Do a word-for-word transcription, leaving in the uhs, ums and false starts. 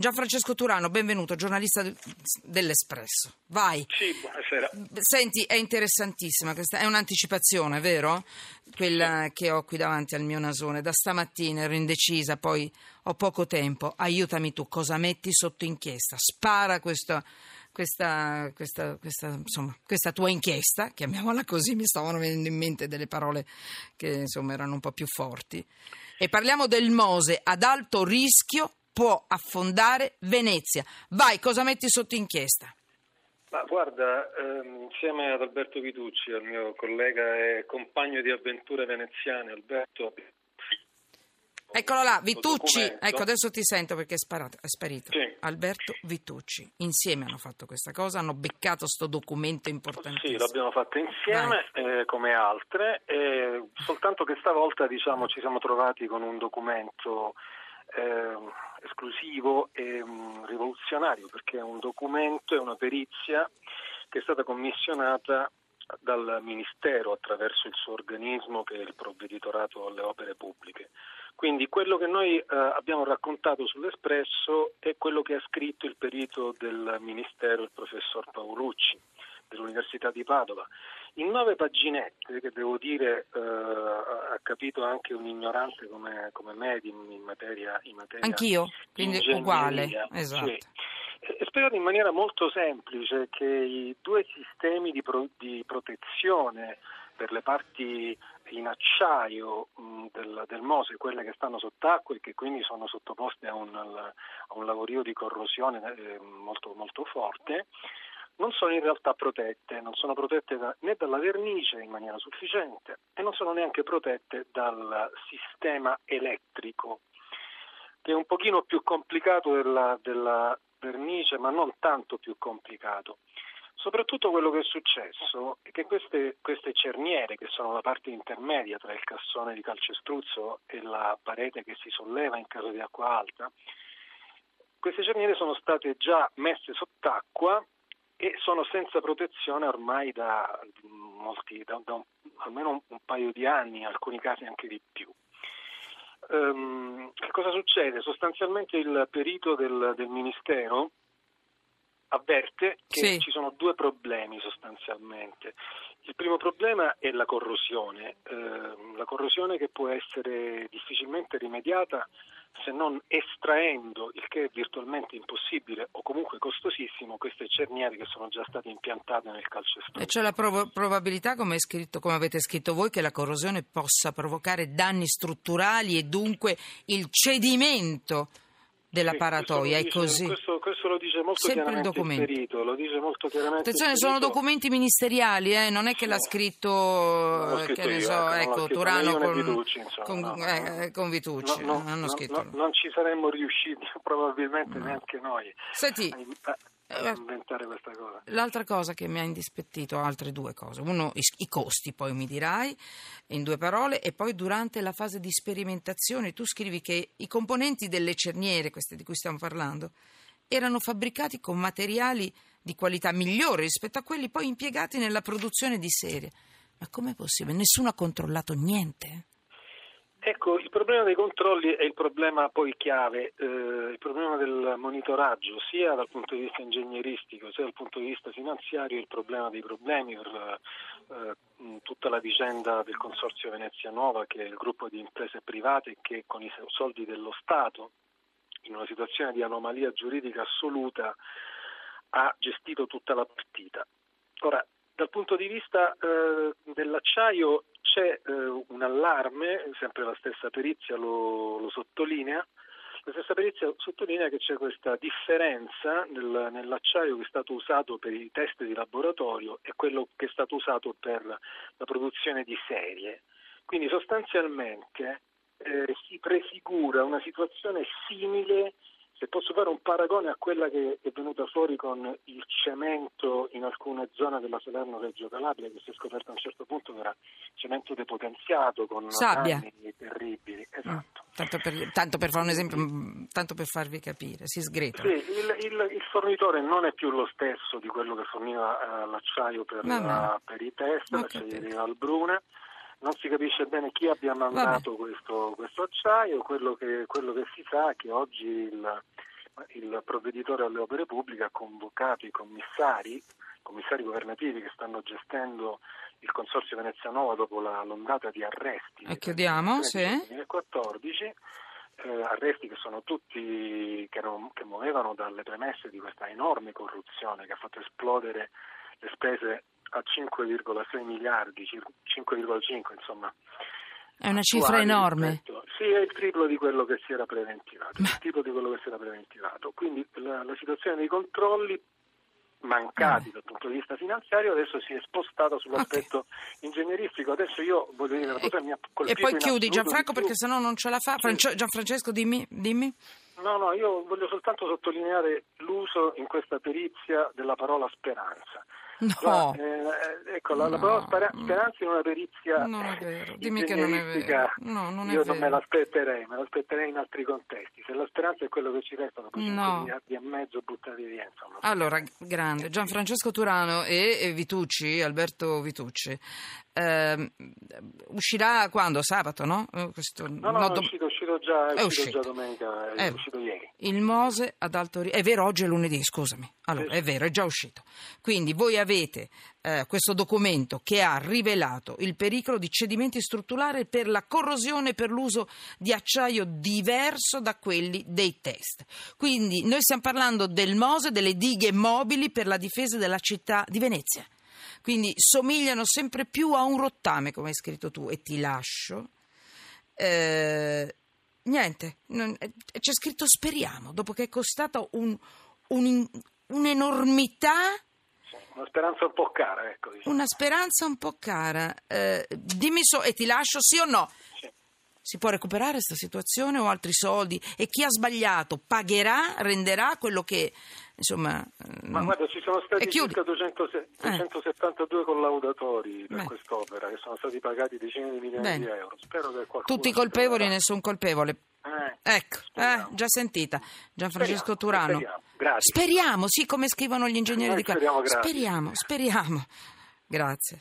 Gianfrancesco Turano, benvenuto, giornalista dell'Espresso. Vai. Sì, buonasera. Senti, è interessantissima questa, è un'anticipazione, vero? Quella sì. Che ho qui davanti al mio nasone. Da stamattina ero indecisa, poi ho poco tempo. Aiutami tu, cosa metti sotto inchiesta? Spara questo... Questa, questa, questa, insomma, questa tua inchiesta, chiamiamola così, mi stavano venendo in mente delle parole che insomma erano un po' più forti. E parliamo del MOSE, ad alto rischio può affondare Venezia. Vai, cosa metti sotto inchiesta? Ma guarda, ehm, insieme ad Alberto Vitucci, al mio collega e compagno di avventure veneziane, Alberto. Eccolo là, Vitucci, ecco adesso ti sento perché è, sparato, è sparito, sì. Alberto Vitucci, insieme hanno fatto questa cosa, hanno beccato sto documento importantissimo. Sì, l'abbiamo fatto insieme eh, come altre, eh, soltanto che stavolta diciamo ci siamo trovati con un documento eh, esclusivo e mh, rivoluzionario, perché è un documento, è una perizia che è stata commissionata dal Ministero attraverso il suo organismo che è il Provveditorato alle Opere Pubbliche. Quindi quello che noi eh, abbiamo raccontato sull'Espresso è quello che ha scritto il perito del Ministero, il professor Paolucci, dell'Università di Padova, in nove paginette che devo dire eh, ha capito anche un ignorante come, come me di, in materia in materia anch'io, quindi uguale, esatto. Cioè, è spiegato in maniera molto semplice che i due sistemi di, pro, di protezione per le parti in acciaio mh, del, del MOSE, quelle che stanno sott'acqua e che quindi sono sottoposte a un, a un lavorio di corrosione eh, molto, molto forte, non sono in realtà protette, non sono protette da, né dalla vernice in maniera sufficiente e non sono neanche protette dal sistema elettrico, che è un pochino più complicato della, della vernice, ma non tanto più complicato. Soprattutto quello che è successo è che queste, queste cerniere, che sono la parte intermedia tra il cassone di calcestruzzo e la parete che si solleva in caso di acqua alta, queste cerniere sono state già messe sott'acqua e sono senza protezione ormai da, molti, da, da un, almeno un, un paio di anni, in alcuni casi anche di più. Ehm, che cosa succede? Sostanzialmente il perito del, del Ministero avverte che sì. Ci sono due problemi sostanzialmente. Il primo problema è la corrosione, eh, la corrosione che può essere difficilmente rimediata se non estraendo, il che è virtualmente impossibile o comunque costosissimo, queste cerniere che sono già state impiantate nel calcestruzzo. E c'è la prov- probabilità, come, è scritto, come avete scritto voi, che la corrosione possa provocare danni strutturali e dunque il cedimento della sì, paratoia, è così. Questo, questo lo dice molto sempre chiaramente il, il perito, lo dice molto chiaramente. Attenzione, sono documenti ministeriali, eh? Non è che sì. L'ha scritto, non l'ho scritto che ne io, so, ecco, Turano con Vitucci, insomma, con, no, eh, con Vitucci. No, no, non, no, scritto. No, non ci saremmo riusciti probabilmente no. Neanche noi. Senti, a, a inventare questa cosa. L'altra cosa che mi ha indispettito, altre due cose. Uno, i, i costi, poi mi dirai in due parole, e poi durante la fase di sperimentazione tu scrivi che i componenti delle cerniere, queste di cui stiamo parlando, erano fabbricati con materiali di qualità migliore rispetto a quelli poi impiegati nella produzione di serie. Ma com'è possibile? Nessuno ha controllato niente. Ecco, il problema dei controlli è il problema poi chiave, eh, il problema del monitoraggio, sia dal punto di vista ingegneristico, sia dal punto di vista finanziario, il problema dei problemi per eh, tutta la vicenda del Consorzio Venezia Nuova, che è il gruppo di imprese private che con i soldi dello Stato, in una situazione di anomalia giuridica assoluta, ha gestito tutta la partita. Ora, dal punto di vista eh, dell'acciaio, c'è eh, un allarme, sempre la stessa perizia lo, lo sottolinea, la stessa perizia sottolinea che c'è questa differenza nel, nell'acciaio che è stato usato per i test di laboratorio e quello che è stato usato per la produzione di serie. Quindi sostanzialmente eh, si prefigura una situazione simile, se posso fare un paragone, a quella che è venuta fuori con il cemento in alcune zone della Salerno-Reggio Calabria, che si è scoperto a un certo punto che era cemento depotenziato con danni terribili. Esatto. Mm. Tanto, per, tanto per fare un esempio, tanto per farvi capire, si sgretola. Sì, il, il, il fornitore non è più lo stesso di quello che forniva uh, l'acciaio per, la, per i test, l'acciaieria Albruna. Non si capisce bene chi abbia mandato questo, questo acciaio, quello che, quello che si sa è che oggi il il provveditore alle opere pubbliche ha convocato i commissari, commissari governativi che stanno gestendo il Consorzio Venezia Nuova dopo la l'ondata di arresti. E chiudiamo, sì. Nel duemilaquattordici, eh, arresti che sono tutti che, non, che muovevano dalle premesse di questa enorme corruzione che ha fatto esplodere le spese a cinque virgola sei miliardi, cinque virgola cinque insomma. È una cifra enorme. Sì, è il triplo di quello che si era preventivato. Il triplo di quello che si era preventivato. Quindi la, la situazione dei controlli mancati dal punto di vista finanziario adesso si è spostata sull'aspetto okay. ingegneristico. Adesso io voglio dire una cosa e, mi ha colpito. E poi chiudi, Gianfranco, perché sennò non ce la fa. Sì. Gianfrancesco, dimmi, dimmi. No, no, io voglio soltanto sottolineare l'uso in questa perizia della parola speranza. No. Eh, ecco, la, no. la parola spera- speranza in una perizia non è vero. Dimmi che non è vero. No, non è io vero. Non me l'aspetterei, me l'aspetterei in altri contesti. Se la speranza è quello che ci resta dopo cinque miliardi e mezzo buttati via, insomma. Allora, grande. Gianfrancesco Turano e, e Vitucci, Alberto Vitucci. Eh, uscirà quando? Sabato, no? Questo, no, no, no dom- è uscito, uscito già, è, è uscito, uscito già domenica, è, è uscito ieri. Il MOSE ad Alto Ri- è vero, oggi è lunedì, scusami. Allora, sì. È vero, è già uscito. Quindi voi avete eh, questo documento che ha rivelato il pericolo di cedimenti strutturali per la corrosione per l'uso di acciaio diverso da quelli dei test. Quindi noi stiamo parlando del MOSE, delle dighe mobili per la difesa della città di Venezia. Quindi somigliano sempre più a un rottame, come hai scritto tu, e ti lascio. Eh, niente, non, c'è scritto speriamo, dopo che è costata un, un, un'enormità. Una speranza un po' cara, ecco. Diciamo. Una speranza un po' cara. Eh, dimmi so, e ti lascio, sì o no? Sì. Si può recuperare questa situazione o altri soldi? E chi ha sbagliato pagherà, renderà quello che... Insomma, ma non... guarda, ci sono stati circa duecentosettantadue eh. collaudatori per Beh. quest'opera che sono stati pagati decine di milioni Bene. di euro. Spero che qualcuno tutti colpevoli, nessun colpevole. Eh, ecco, eh, già sentita Gianfrancesco speriamo, Turano. Speriamo. Grazie. Speriamo, sì, come scrivono gli ingegneri Noi di qua. Speriamo, speriamo, speriamo. Grazie.